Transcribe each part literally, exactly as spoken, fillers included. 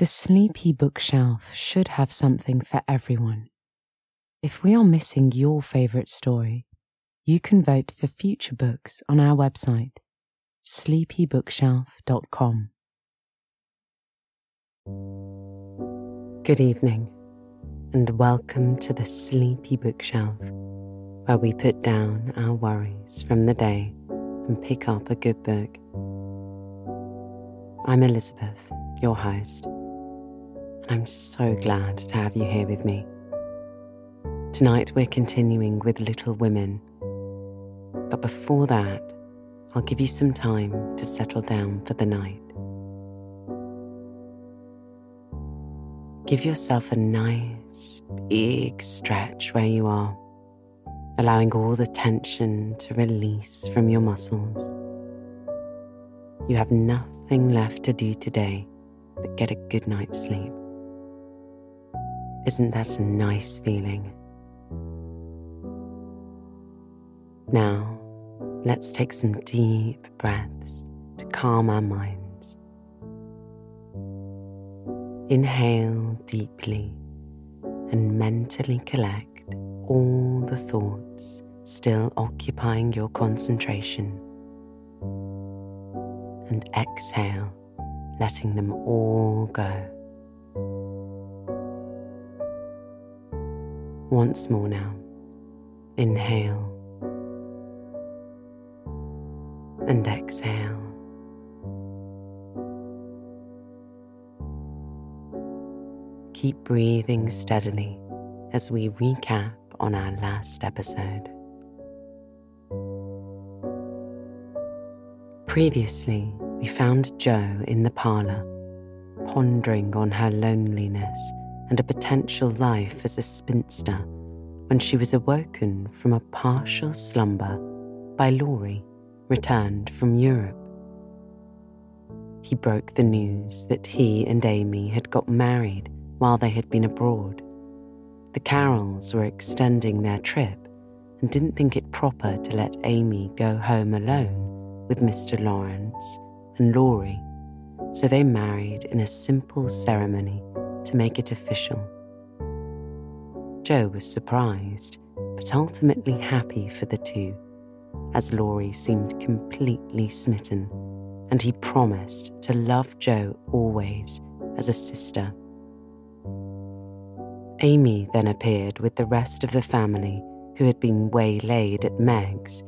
The Sleepy Bookshelf should have something for everyone. If we are missing your favourite story, you can vote for future books on our website, sleepy bookshelf dot com. Good evening, and welcome to the Sleepy Bookshelf, where we put down our worries from the day and pick up a good book. I'm Elizabeth, your host, and I'm so glad to have you here with me. Tonight we're continuing with Little Women, but before that, I'll give you some time to settle down for the night. Give yourself a nice big stretch where you are, allowing all the tension to release from your muscles. You have nothing left to do today but get a good night's sleep. Isn't that a nice feeling? Now, let's take some deep breaths to calm our minds. Inhale deeply and mentally collect all the thoughts still occupying your concentration. And exhale, letting them all go. Once more now, inhale. And exhale. Keep breathing steadily as we recap on our last episode. Previously, we found Joe in the parlour, pondering on her loneliness and a potential life as a spinster, when she was awoken from a partial slumber by Laurie, returned from Europe. He broke the news that he and Amy had got married while they had been abroad. The Carrolls were extending their trip and didn't think it proper to let Amy go home alone with Mister Lawrence and Laurie, so they married in a simple ceremony to make it official. Joe was surprised, but ultimately happy for the two, as Laurie seemed completely smitten, and he promised to love Joe always as a sister. Amy then appeared with the rest of the family who had been waylaid at Meg's,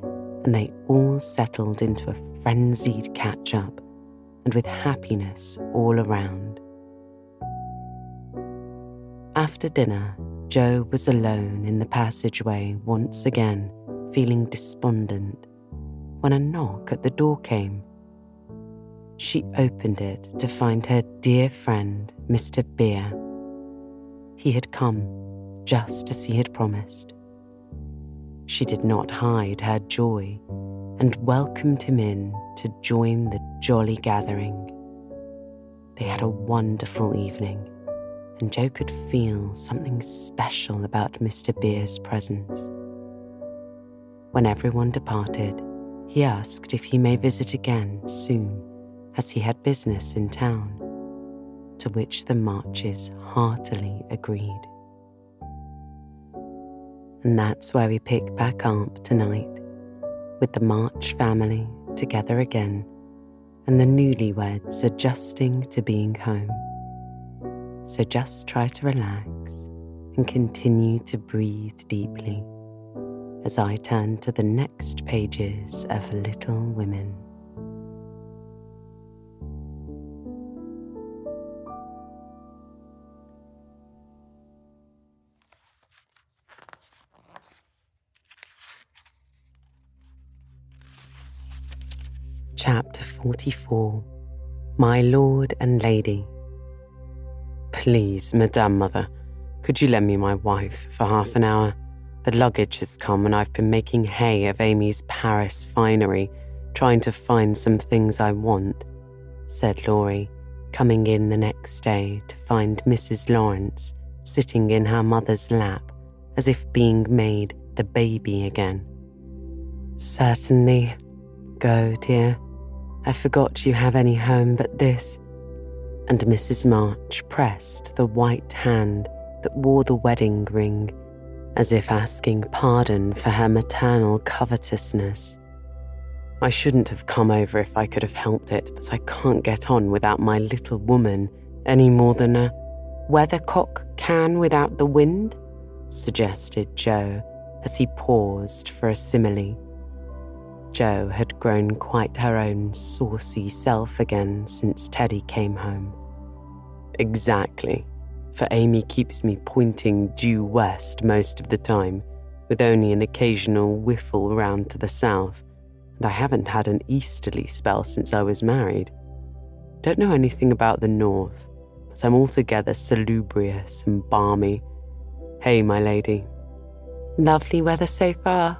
and they all settled into a frenzied catch-up, and with happiness all around. After dinner, Joe was alone in the passageway once again, feeling despondent, when a knock at the door came. She opened it to find her dear friend, Mister Bhaer. He had come, just as he had promised. She did not hide her joy, and welcomed him in to join the jolly gathering. They had a wonderful evening, and Joe could feel something special about Mister Bhaer's presence. When everyone departed, he asked if he may visit again soon, as he had business in town, to which the Marches heartily agreed. And that's where we pick back up tonight, with the March family together again, and the newlyweds adjusting to being home. So just try to relax and continue to breathe deeply, as I turn to the next pages of Little Women. Chapter forty-four. My Lord and Lady. Please, Madame Mother, could you lend me my wife for half an hour? The luggage has come and I've been making hay of Amy's Paris finery, trying to find some things I want, said Laurie, coming in the next day to find Missus Lawrence sitting in her mother's lap, as if being made the baby again. Certainly. Go, dear. I forgot you have any home but this. and Missus March pressed the white hand that wore the wedding ring, as if asking pardon for her maternal covetousness. I shouldn't have come over if I could have helped it, but I can't get on without my little woman any more than a weathercock can without the wind, suggested Joe as he paused for a simile. Jo had grown quite her own saucy self again since Teddy came home. Exactly, for Amy keeps me pointing due west most of the time, with only an occasional whiffle round to the south, and I haven't had an easterly spell since I was married. Don't know anything about the north, but I'm altogether salubrious and balmy. Hey, my lady. Lovely weather so far.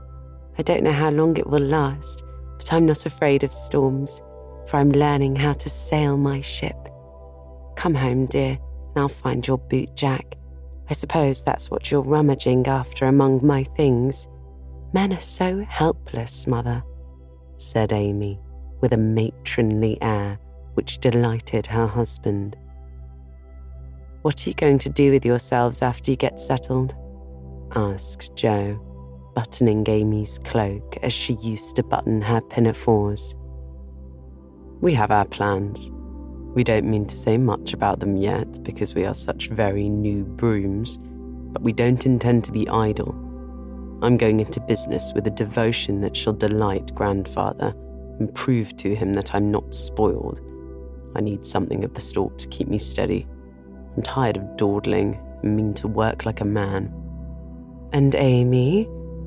I don't know how long it will last, but I'm not afraid of storms, for I'm learning how to sail my ship. Come home, dear, and I'll find your boot jack. I suppose that's what you're rummaging after among my things. Men are so helpless, mother, said Amy, with a matronly air which delighted her husband. What are you going to do with yourselves after you get settled? Asked Joe, buttoning Amy's cloak as she used to button her pinafores. We have our plans. We don't mean to say much about them yet because we are such very new brooms, but we don't intend to be idle. I'm going into business with a devotion that shall delight Grandfather and prove to him that I'm not spoiled. I need something of the sort to keep me steady. I'm tired of dawdling and mean to work like a man. And Amy,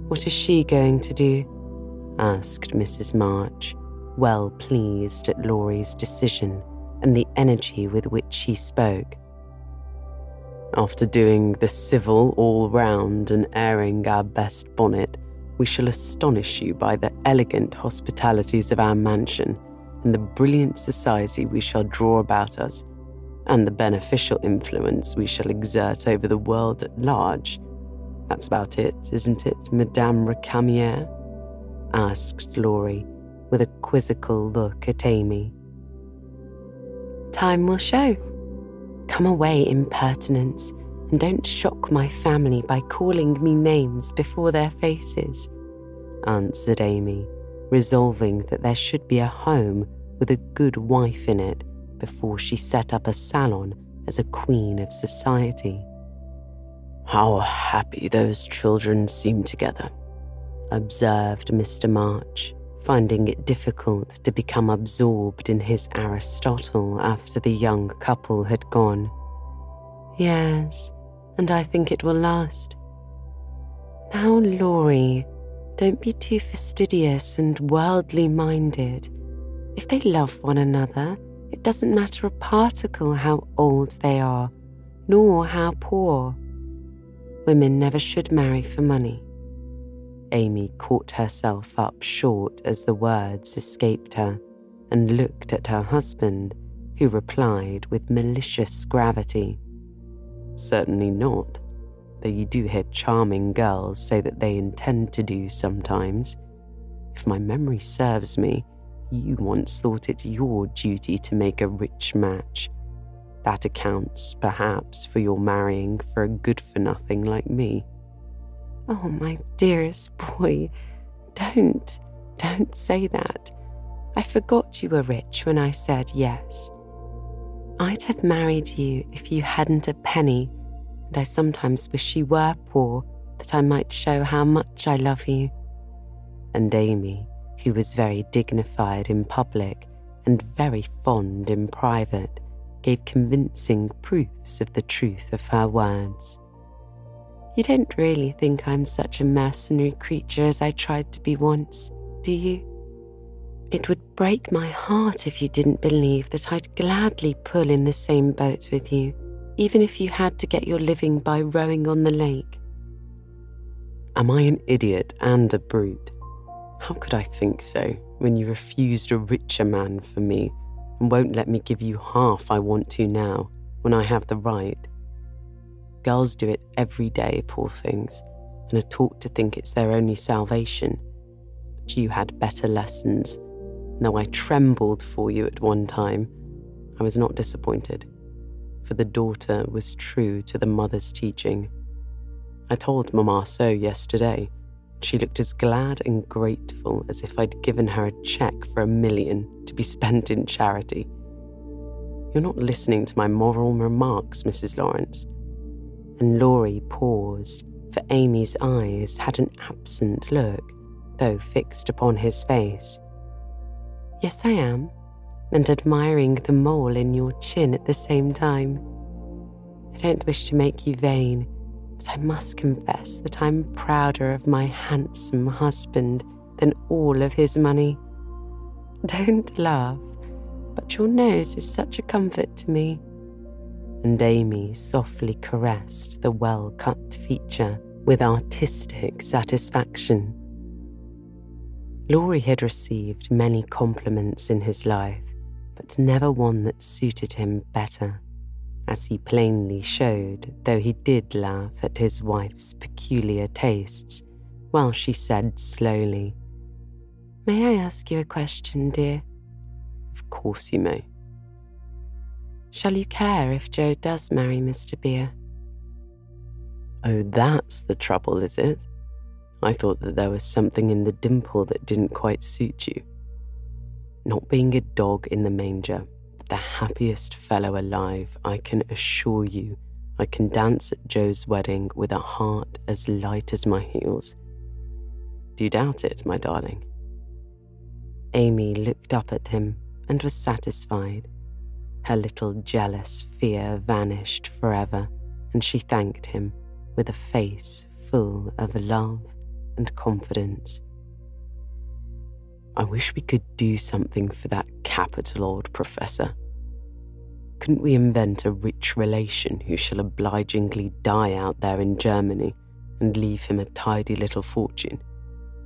what is she going to do? Asked Missus March, well pleased at Laurie's decision and the energy with which she spoke. After doing the civil all round and airing our best bonnet, we shall astonish you by the elegant hospitalities of our mansion and the brilliant society we shall draw about us, and the beneficial influence we shall exert over the world at large. That's about it, isn't it, Madame Recamier? Asked Laurie, with a quizzical look at Amy. Time will show. Come away, impertinence, and don't shock my family by calling me names before their faces, answered Amy, resolving that there should be a home with a good wife in it before she set up a salon as a queen of society. How happy those children seem together, observed Mister March, finding it difficult to become absorbed in his Aristotle after the young couple had gone. Yes, and I think it will last. Now, Laurie, don't be too fastidious and worldly-minded. If they love one another, it doesn't matter a particle how old they are, nor how poor. Women never should marry for money. Amy caught herself up short as the words escaped her and looked at her husband, who replied with malicious gravity. Certainly not, though you do hear charming girls say that they intend to do sometimes. If my memory serves me, you once thought it your duty to make a rich match. That accounts, perhaps, for your marrying for a good-for-nothing like me. Oh, my dearest boy, don't, don't say that. I forgot you were rich when I said yes. I'd have married you if you hadn't a penny, and I sometimes wish you were poor, that I might show how much I love you. And Amy, who was very dignified in public and very fond in private, gave convincing proofs of the truth of her words. You don't really think I'm such a mercenary creature as I tried to be once, do you? It would break my heart if you didn't believe that I'd gladly pull in the same boat with you, even if you had to get your living by rowing on the lake. Am I an idiot and a brute? How could I think so when you refused a richer man for me? And won't let me give you half I want to now, when I have the right. Girls do it every day, poor things, and are taught to think it's their only salvation. But you had better lessons, though I trembled for you at one time. I was not disappointed, for the daughter was true to the mother's teaching. I told Mama so yesterday. She looked as glad and grateful as if I'd given her a cheque for a million to be spent in charity. You're not listening to my moral remarks, Missus Lawrence. And Laurie paused, for Amy's eyes had an absent look, though fixed upon his face. Yes, I am, and admiring the mole in your chin at the same time. I don't wish to make you vain, but I must confess that I'm prouder of my handsome husband than all of his money. Don't laugh, but your nose is such a comfort to me. And Amy softly caressed the well-cut feature with artistic satisfaction. Laurie had received many compliments in his life, but never one that suited him better, as he plainly showed, though he did laugh at his wife's peculiar tastes, while she said slowly, May I ask you a question, dear? Of course you may. Shall you care if Joe does marry Mister Bhaer? Oh, that's the trouble, is it? I thought that there was something in the dimple that didn't quite suit you. Not being a dog in the manger, but the happiest fellow alive, I can assure you, I can dance at Joe's wedding with a heart as light as my heels. Do you doubt it, my darling? Amy looked up at him and was satisfied. Her little jealous fear vanished forever, and she thanked him with a face full of love and confidence. I wish we could do something for that capital old professor. Couldn't we invent a rich relation who shall obligingly die out there in Germany and leave him a tidy little fortune?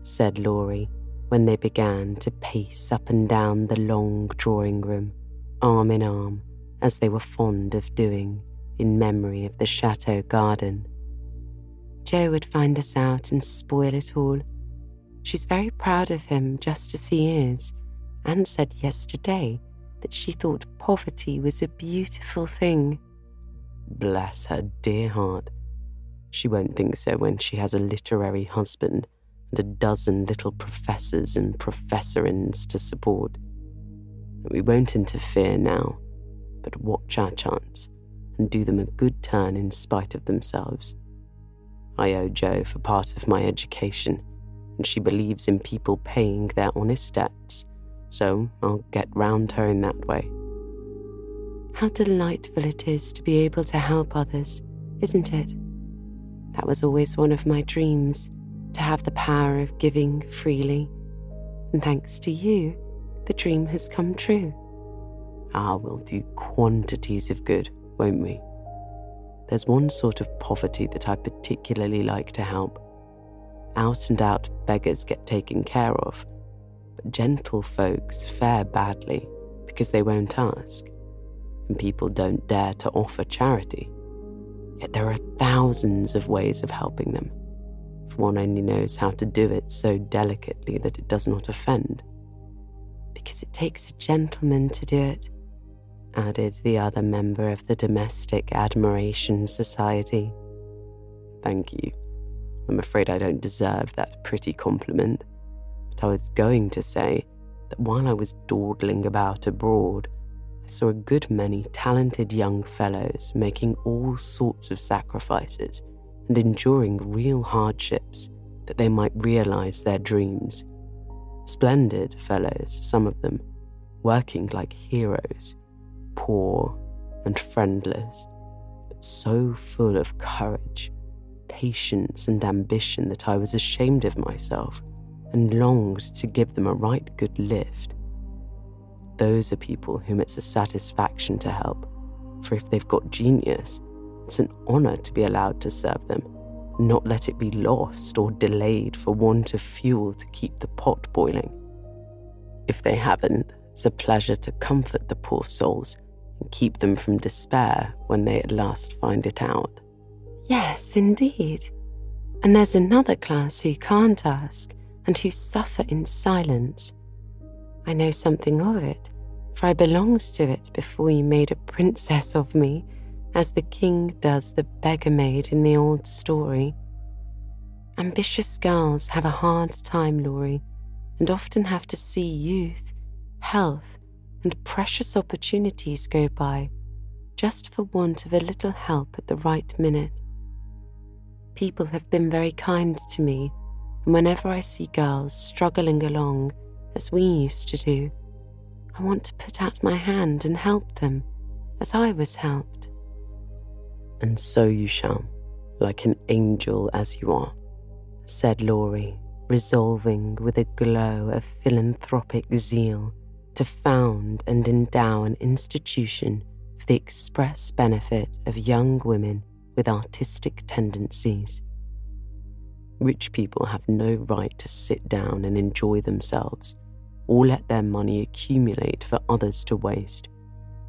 Said Laurie when they began to pace up and down the long drawing room, arm in arm, as they were fond of doing in memory of the Chateau Garden. Joe would find us out and spoil it all. She's very proud of him, just as he is, and said yesterday that she thought poverty was a beautiful thing. Bless her dear heart. She won't think so when she has a literary husband and a dozen little professors and professorins to support. We won't interfere now, but watch our chance and do them a good turn in spite of themselves. I owe Joe for part of my education, and she believes in people paying their honest debts, so I'll get round her in that way. How delightful it is to be able to help others, isn't it? That was always one of my dreams, to have the power of giving freely. And thanks to you, the dream has come true. Ah, we'll do quantities of good, won't we? There's one sort of poverty that I particularly like to help. Out-and-out beggars get taken care of, but gentle folks fare badly because they won't ask, and people don't dare to offer charity. Yet there are thousands of ways of helping them, if one only knows how to do it so delicately that it does not offend. Because it takes a gentleman to do it, added the other member of the Domestic Admiration Society. Thank you. I'm afraid I don't deserve that pretty compliment, but I was going to say that while I was dawdling about abroad, I saw a good many talented young fellows making all sorts of sacrifices and enduring real hardships that they might realize their dreams. Splendid fellows, some of them, working like heroes, poor and friendless, but so full of courage, patience and ambition that I was ashamed of myself and longed to give them a right good lift. Those are people whom it's a satisfaction to help, for if they've got genius, it's an honour to be allowed to serve them, and not let it be lost or delayed for want of fuel to keep the pot boiling. If they haven't, it's a pleasure to comfort the poor souls and keep them from despair when they at last find it out. Yes, indeed. And there's another class who can't ask and who suffer in silence. I know something of it, for I belonged to it before you made a princess of me, as the king does the beggar maid in the old story. Ambitious girls have a hard time, Laurie, and often have to see youth, health, and precious opportunities go by, just for want of a little help at the right minute. People have been very kind to me, and whenever I see girls struggling along, as we used to do, I want to put out my hand and help them, as I was helped. And so you shall, like an angel as you are, said Laurie, resolving with a glow of philanthropic zeal to found and endow an institution for the express benefit of young women with artistic tendencies. Rich people have no right to sit down and enjoy themselves, or let their money accumulate for others to waste.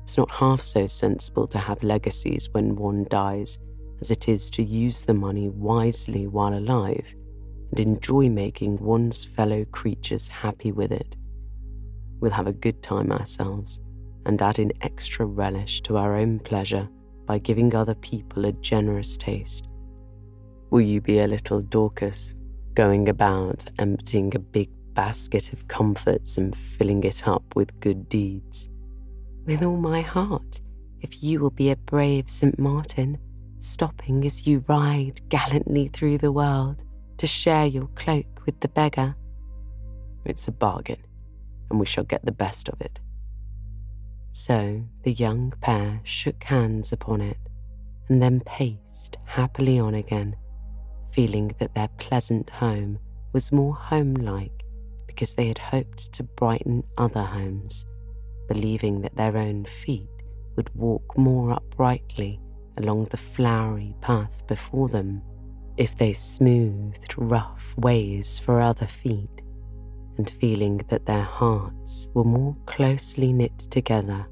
It's not half so sensible to have legacies when one dies as it is to use the money wisely while alive and enjoy making one's fellow creatures happy with it. We'll have a good time ourselves and add in extra relish to our own pleasure by giving other people a generous taste. Will you be a little Dorcas, going about emptying a big basket of comforts and filling it up with good deeds? With all my heart, if you will be a brave Saint Martin, stopping as you ride gallantly through the world to share your cloak with the beggar. It's a bargain, and we shall get the best of it. So the young pair shook hands upon it, and then paced happily on again, feeling that their pleasant home was more home-like because they had hoped to brighten other homes, believing that their own feet would walk more uprightly along the flowery path before them if they smoothed rough ways for other feet, and feeling that their hearts were more closely knit together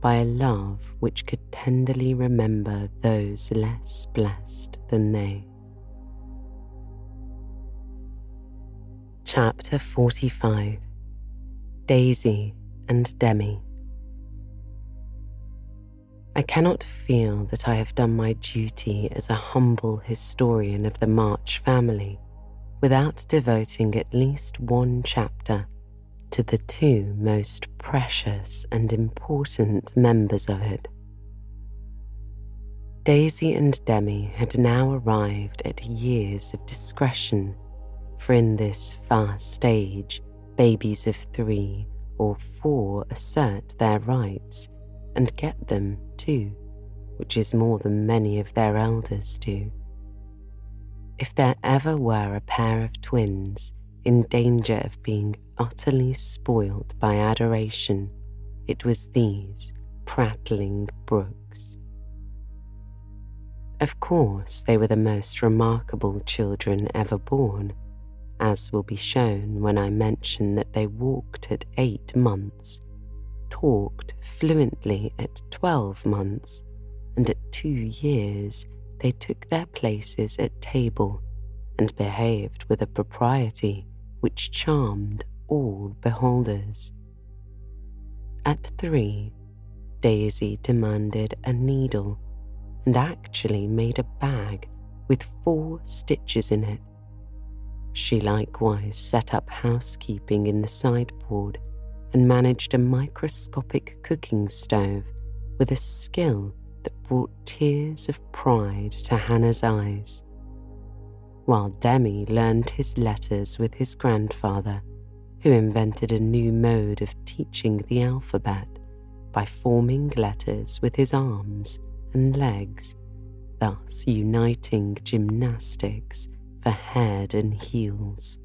by a love which could tenderly remember those less blessed than they. Chapter forty-five. Daisy and Demi. I cannot feel that I have done my duty as a humble historian of the March family without devoting at least one chapter to the two most precious and important members of it. Daisy and Demi had now arrived at years of discretion, for in this fast age, babies of three or four assert their rights, and get them too, which is more than many of their elders do. If there ever were a pair of twins in danger of being utterly spoilt by adoration, it was these prattling Brooks. Of course, they were the most remarkable children ever born, as will be shown when I mention that they walked at eight months, talked fluently at twelve months, and at two years they took their places at table and behaved with a propriety which charmed all beholders. At three, Daisy demanded a needle and actually made a bag with four stitches in it. She likewise set up housekeeping in the sideboard and managed a microscopic cooking stove with a skill that brought tears of pride to Hannah's eyes, while Demi learned his letters with his grandfather, who invented a new mode of teaching the alphabet by forming letters with his arms and legs, thus uniting gymnastics for head and heels.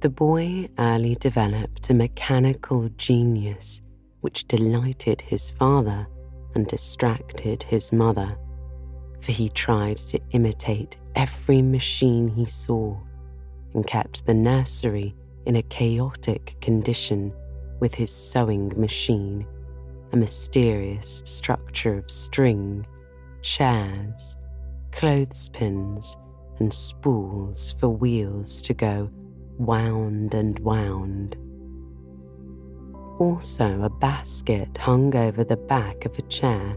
The boy early developed a mechanical genius which delighted his father and distracted his mother, for he tried to imitate every machine he saw and kept the nursery in a chaotic condition with his sewing machine, a mysterious structure of string, chairs, clothespins, and spools for wheels to go wound and wound. also a basket hung over the back of a chair,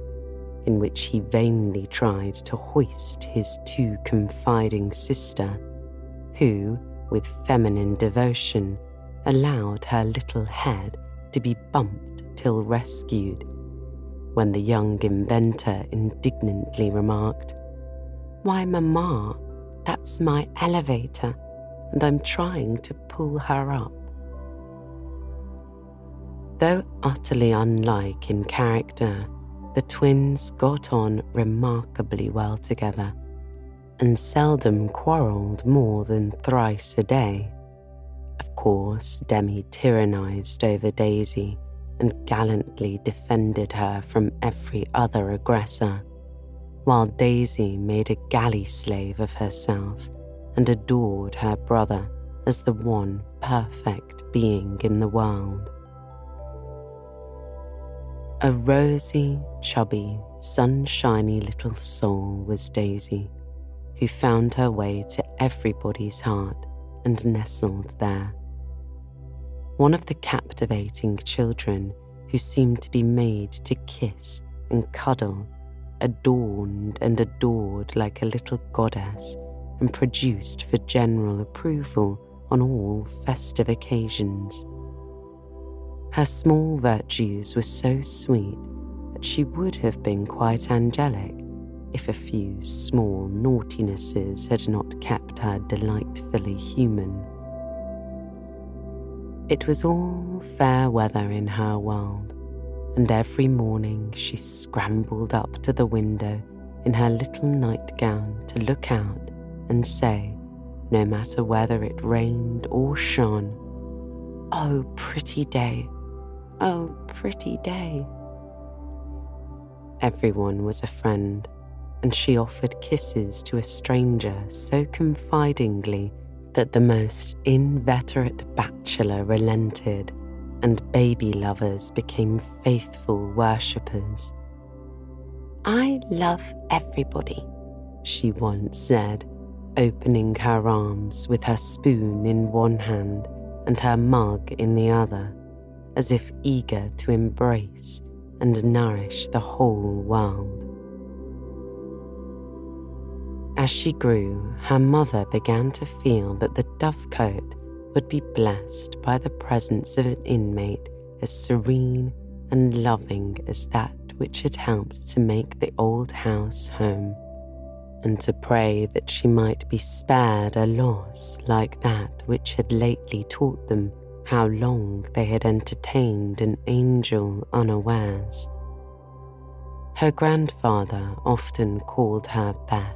in which he vainly tried to hoist his too confiding sister, who, with feminine devotion, allowed her little head to be bumped till rescued, when the young inventor indignantly remarked, "Why, Mamma, that's my elevator, and I'm trying to pull her up." Though utterly unlike in character, the twins got on remarkably well together, and seldom quarrelled more than thrice a day. Of course, Demi tyrannised over Daisy and gallantly defended her from every other aggressor, while Daisy made a galley slave of herself and adored her brother as the one perfect being in the world. A rosy, chubby, sunshiny little soul was Daisy, who found her way to everybody's heart and nestled there. One of the captivating children who seemed to be made to kiss and cuddle, adorned and adored like a little goddess, and produced for general approval on all festive occasions. Her small virtues were so sweet that she would have been quite angelic if a few small naughtinesses had not kept her delightfully human. It was all fair weather in her world, and every morning she scrambled up to the window in her little nightgown to look out and say, no matter whether it rained or shone, "Oh, pretty day. Oh, pretty day." Everyone was a friend, and she offered kisses to a stranger so confidingly that the most inveterate bachelor relented, and baby lovers became faithful worshippers. "I love everybody," she once said, opening her arms with her spoon in one hand and her mug in the other, as if eager to embrace and nourish the whole world. As she grew, her mother began to feel that the dovecote would be blessed by the presence of an inmate as serene and loving as that which had helped to make the old house home, and to pray that she might be spared a loss like that which had lately taught them how long they had entertained an angel unawares. Her grandfather often called her Beth,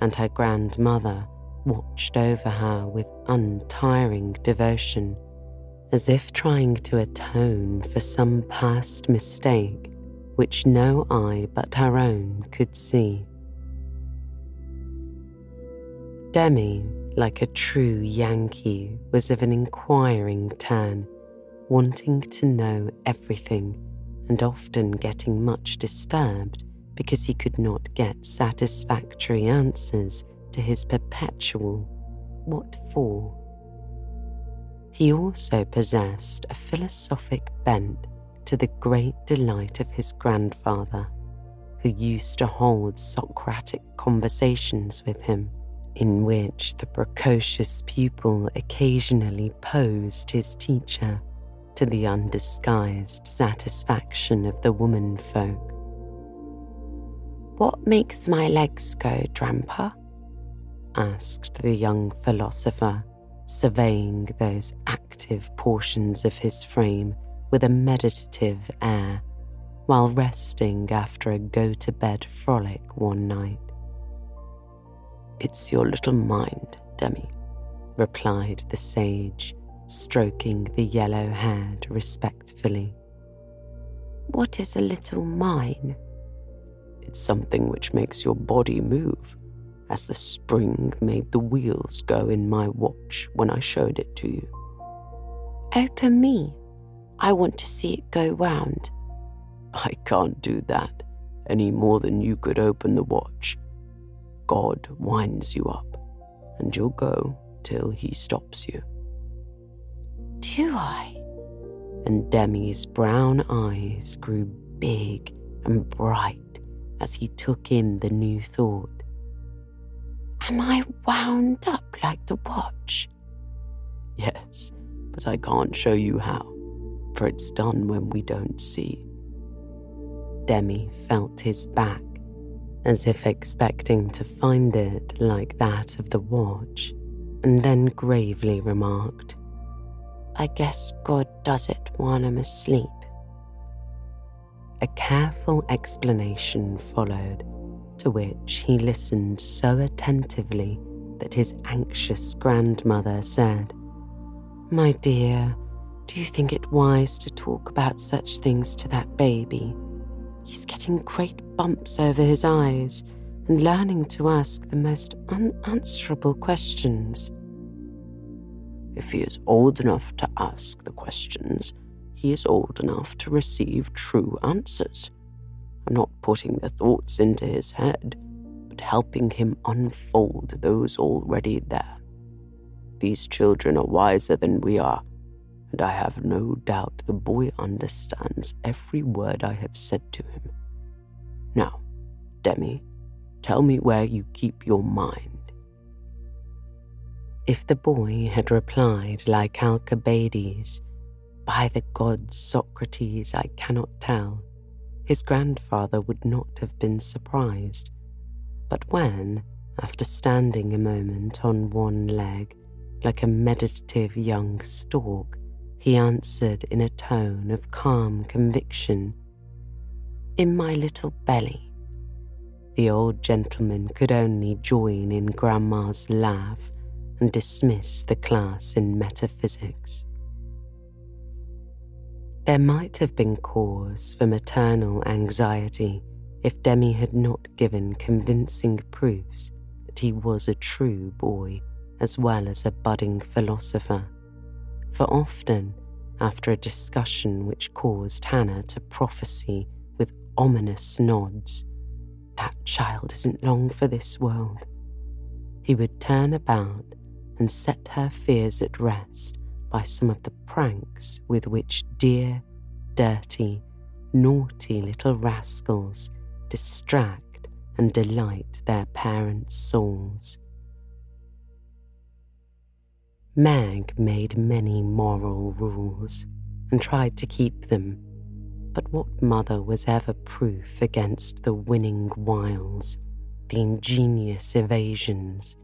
and her grandmother watched over her with untiring devotion, as if trying to atone for some past mistake which no eye but her own could see. Demi, like a true Yankee, was of an inquiring turn, wanting to know everything and often getting much disturbed because he could not get satisfactory answers to his perpetual "what for?" He also possessed a philosophic bent, to the great delight of his grandfather, who used to hold Socratic conversations with him, in which the precocious pupil occasionally posed his teacher, to the undisguised satisfaction of the woman folk. "What makes my legs go, Grandpa?" asked the young philosopher, surveying those active portions of his frame with a meditative air, while resting after a go-to-bed frolic one night. "It's your little mind, Demi," replied the sage, stroking the yellow head respectfully. "What is a little mine?" "It's something which makes your body move, as the spring made the wheels go in my watch when I showed it to you." "Open me. I want to see it go round." "I can't do that, any more than you could open the watch. God winds you up, and you'll go till he stops you." "Do I?" and Demi's brown eyes grew big and bright as he took in the new thought. Am I wound up like the watch? Yes, but I can't show you how, for it's done when we don't see. Demi felt his back, as if expecting to find it like that of the watch, and then gravely remarked, I guess God does it while I'm asleep. A careful explanation followed, to which he listened so attentively that his anxious grandmother said, My dear, do you think it wise to talk about such things to that baby? He's getting great bumps over his eyes and learning to ask the most unanswerable questions. If he is old enough to ask the questions, he is old enough to receive true answers. I'm not putting the thoughts into his head, but helping him unfold those already there. These children are wiser than we are, and I have no doubt the boy understands every word I have said to him. Now, Demi, tell me where you keep your mind. If the boy had replied like Alcibiades, By the gods, Socrates, I cannot tell, his grandfather would not have been surprised. But when, after standing a moment on one leg, like a meditative young stork, he answered in a tone of calm conviction, In my little belly, the old gentleman could only join in Grandma's laugh and dismiss the class in metaphysics. There might have been cause for maternal anxiety if Demi had not given convincing proofs that he was a true boy as well as a budding philosopher, for often, after a discussion which caused Hannah to prophesy with ominous nods, That child isn't long for this world, he would turn about and set her fears at rest by some of the pranks with which dear, dirty, naughty little rascals distract and delight their parents' souls. Meg made many moral rules and tried to keep them, but what mother was ever proof against the winning wiles, the ingenious evasions,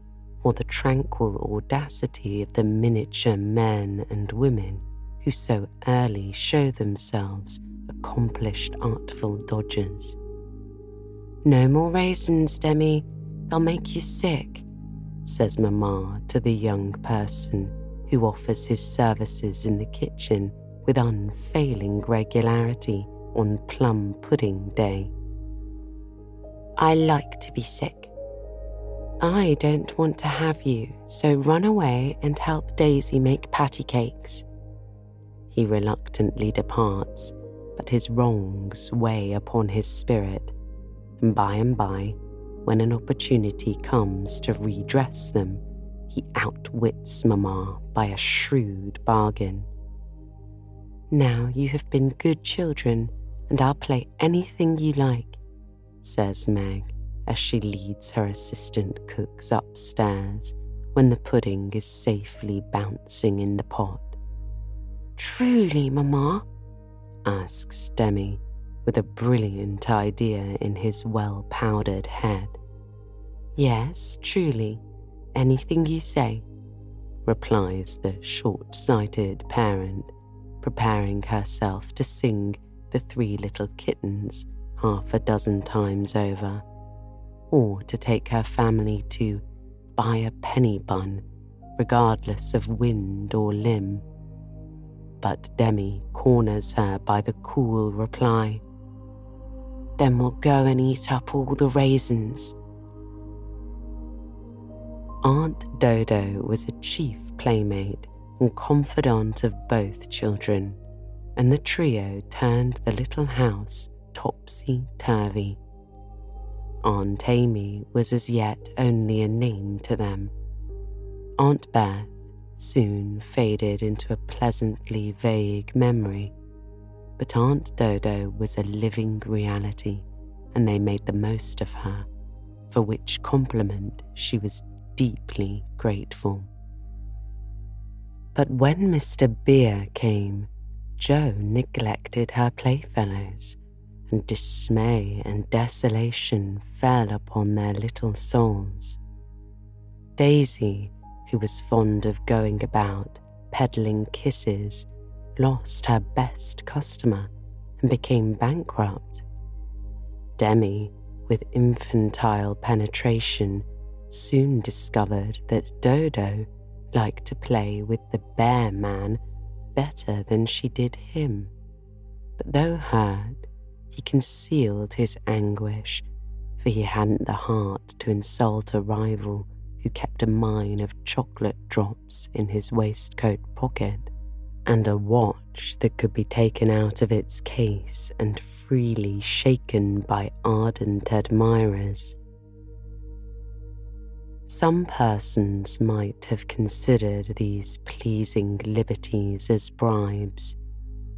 or the tranquil audacity of the miniature men and women who so early show themselves accomplished artful dodgers? No more raisins, Demi, they'll make you sick, says Mamma to the young person who offers his services in the kitchen with unfailing regularity on plum pudding day. I like to be sick. I don't want to have you, so run away and help Daisy make patty cakes. He reluctantly departs, but his wrongs weigh upon his spirit, and by and by, when an opportunity comes to redress them, he outwits Mamma by a shrewd bargain. Now you have been good children, and I'll play anything you like, says Meg as she leads her assistant cooks upstairs when the pudding is safely bouncing in the pot. Truly, Mamma? asks Demi, with a brilliant idea in his well-powdered head. Yes, truly, anything you say, replies the short-sighted parent, preparing herself to sing the three little kittens half a dozen times over, or to take her family to buy a penny bun, regardless of wind or limb. But Demi corners her by the cool reply, Then we'll go and eat up all the raisins. Aunt Dodo was a chief playmate and confidante of both children, and the trio turned the little house topsy-turvy. Aunt Amy was as yet only a name to them. Aunt Beth soon faded into a pleasantly vague memory, but Aunt Dodo was a living reality, and they made the most of her, for which compliment she was deeply grateful. But when Mister Bhaer came, Joe neglected her playfellows, and dismay and desolation fell upon their little souls. Daisy, who was fond of going about peddling kisses, lost her best customer and became bankrupt. Demi, with infantile penetration, soon discovered that Dodo liked to play with the bear man better than she did him. But though hurt, he concealed his anguish, for he hadn't the heart to insult a rival who kept a mine of chocolate drops in his waistcoat pocket, and a watch that could be taken out of its case and freely shaken by ardent admirers. Some persons might have considered these pleasing liberties as bribes,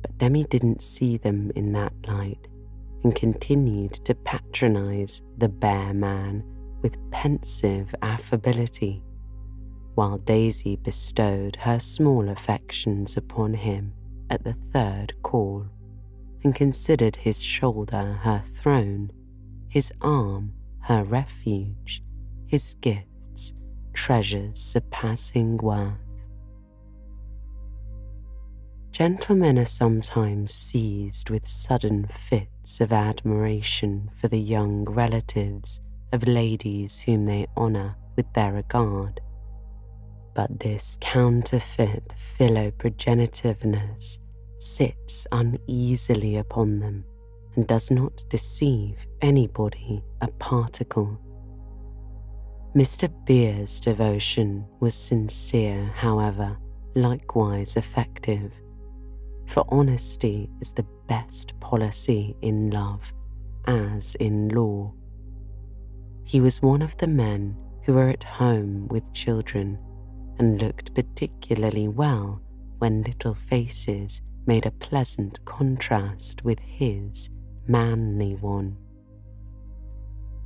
but Demi didn't see them in that light, and continued to patronize the bear man with pensive affability, while Daisy bestowed her small affections upon him at the third call, and considered his shoulder her throne, his arm her refuge, his gifts treasures surpassing worth. Gentlemen are sometimes seized with sudden fits of admiration for the young relatives of ladies whom they honour with their regard. But this counterfeit philoprogenitiveness sits uneasily upon them and does not deceive anybody a particle. Mister Bhaer's devotion was sincere, however, likewise effective, for honesty is the best policy in love, as in law. He was one of the men who are at home with children, and looked particularly well when little faces made a pleasant contrast with his manly one.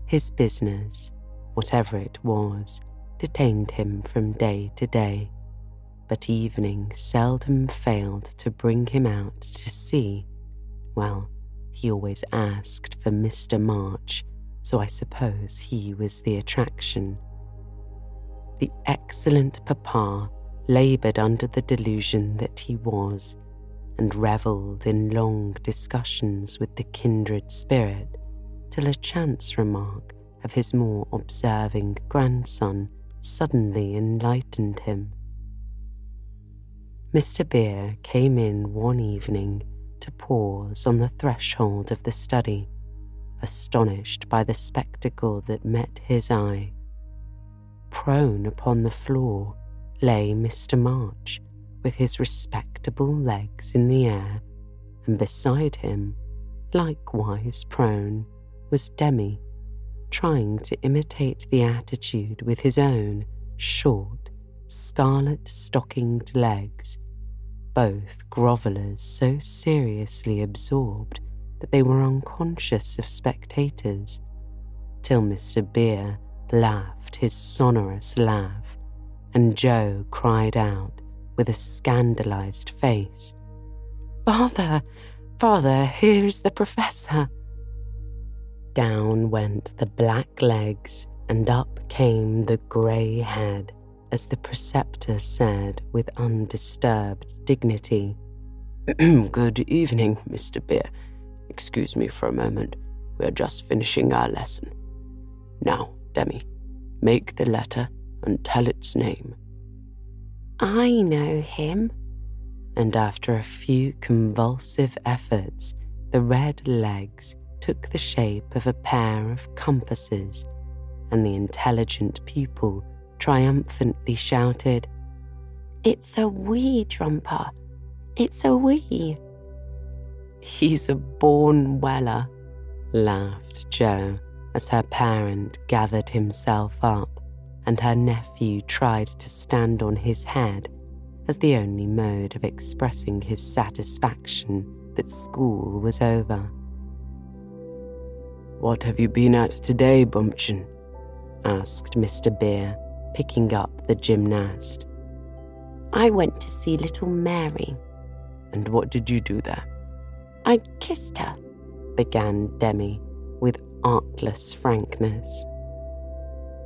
His business, whatever it was, detained him from day to day, but evening seldom failed to bring him out to see. Well, he always asked for Mister March, so I suppose he was the attraction. The excellent papa laboured under the delusion that he was, and revelled in long discussions with the kindred spirit, till a chance remark of his more observing grandson suddenly enlightened him. Mister Bhaer came in one evening to pause on the threshold of the study, astonished by the spectacle that met his eye. Prone upon the floor lay Mister March, with his respectable legs in the air, and beside him, likewise prone, was Demi, trying to imitate the attitude with his own short, scarlet-stockinged legs, both grovellers so seriously absorbed that they were unconscious of spectators, till Mister Bhaer laughed his sonorous laugh, and Joe cried out with a scandalized face, "Father, father, here is the professor." Down went the black legs, and up came the grey head, as the preceptor said with undisturbed dignity, "Good evening, Mister Bhaer. Excuse me for a moment, we are just finishing our lesson. Now, Demi, make the letter and tell its name." "I know him." And after a few convulsive efforts, the red legs took the shape of a pair of compasses, and the intelligent pupil triumphantly shouted, "It's a wee, Trumper. It's a wee." "He's a born weller," laughed Joe, as her parent gathered himself up and her nephew tried to stand on his head as the only mode of expressing his satisfaction that school was over. "What have you been at today, Bumpchen?" asked Mister Bhaer, picking up the gymnast. "I went to see little Mary." "And what did you do there?" "I kissed her," began Demi, with artless frankness.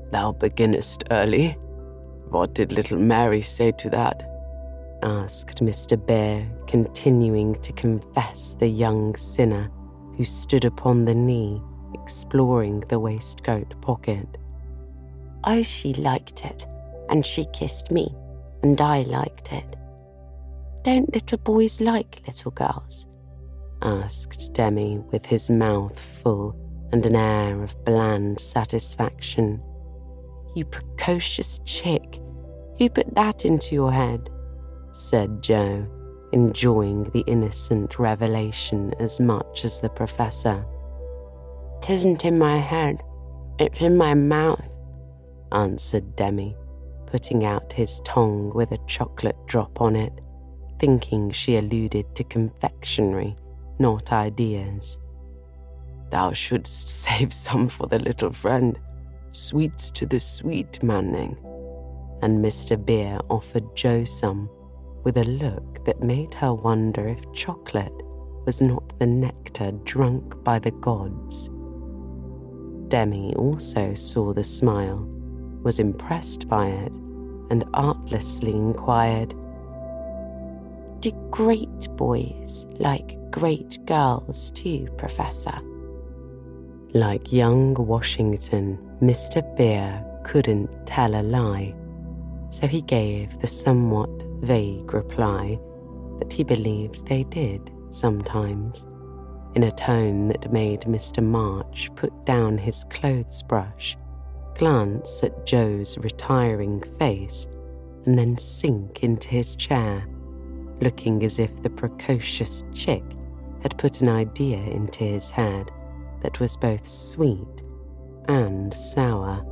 "Thou beginnest early. What did little Mary say to that?" asked Mister Bhaer, continuing to confess the young sinner who stood upon the knee, exploring the waistcoat pocket. "Oh, she liked it, and she kissed me, and I liked it." "Don't little boys like little girls?" asked Demi, with his mouth full and an air of bland satisfaction. "You precocious chick, who put that into your head?" said Joe, enjoying the innocent revelation as much as the professor. "'Tisn't in my head, it's in my mouth," answered Demi, putting out his tongue with a chocolate drop on it, thinking she alluded to confectionery, not ideas. "Thou shouldst save some for the little friend. Sweets to the sweet, Manning." And Mister Bhaer offered Joe some, with a look that made her wonder if chocolate was not the nectar drunk by the gods. Demi also saw the smile, was impressed by it, and artlessly inquired, "Do great boys like great girls too, Professor?" Like young Washington, Mister Bhaer couldn't tell a lie, so he gave the somewhat vague reply that he believed they did sometimes, in a tone that made Mister March put down his clothes brush, glance at Joe's retiring face, and then sink into his chair, looking as if the precocious chick had put an idea into his head that was both sweet and sour.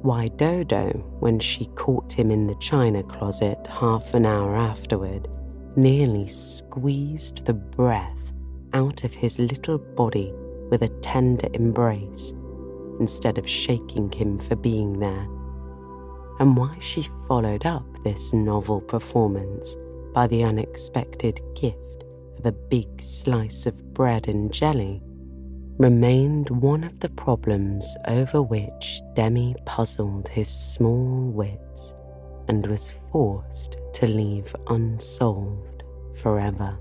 Why Dodo, when she caught him in the china closet half an hour afterward, nearly squeezed the breath out of his little body with a tender embrace, instead of shaking him for being there, and why she followed up this novel performance by the unexpected gift of a big slice of bread and jelly, remained one of the problems over which Demi puzzled his small wits and was forced to leave unsolved forever.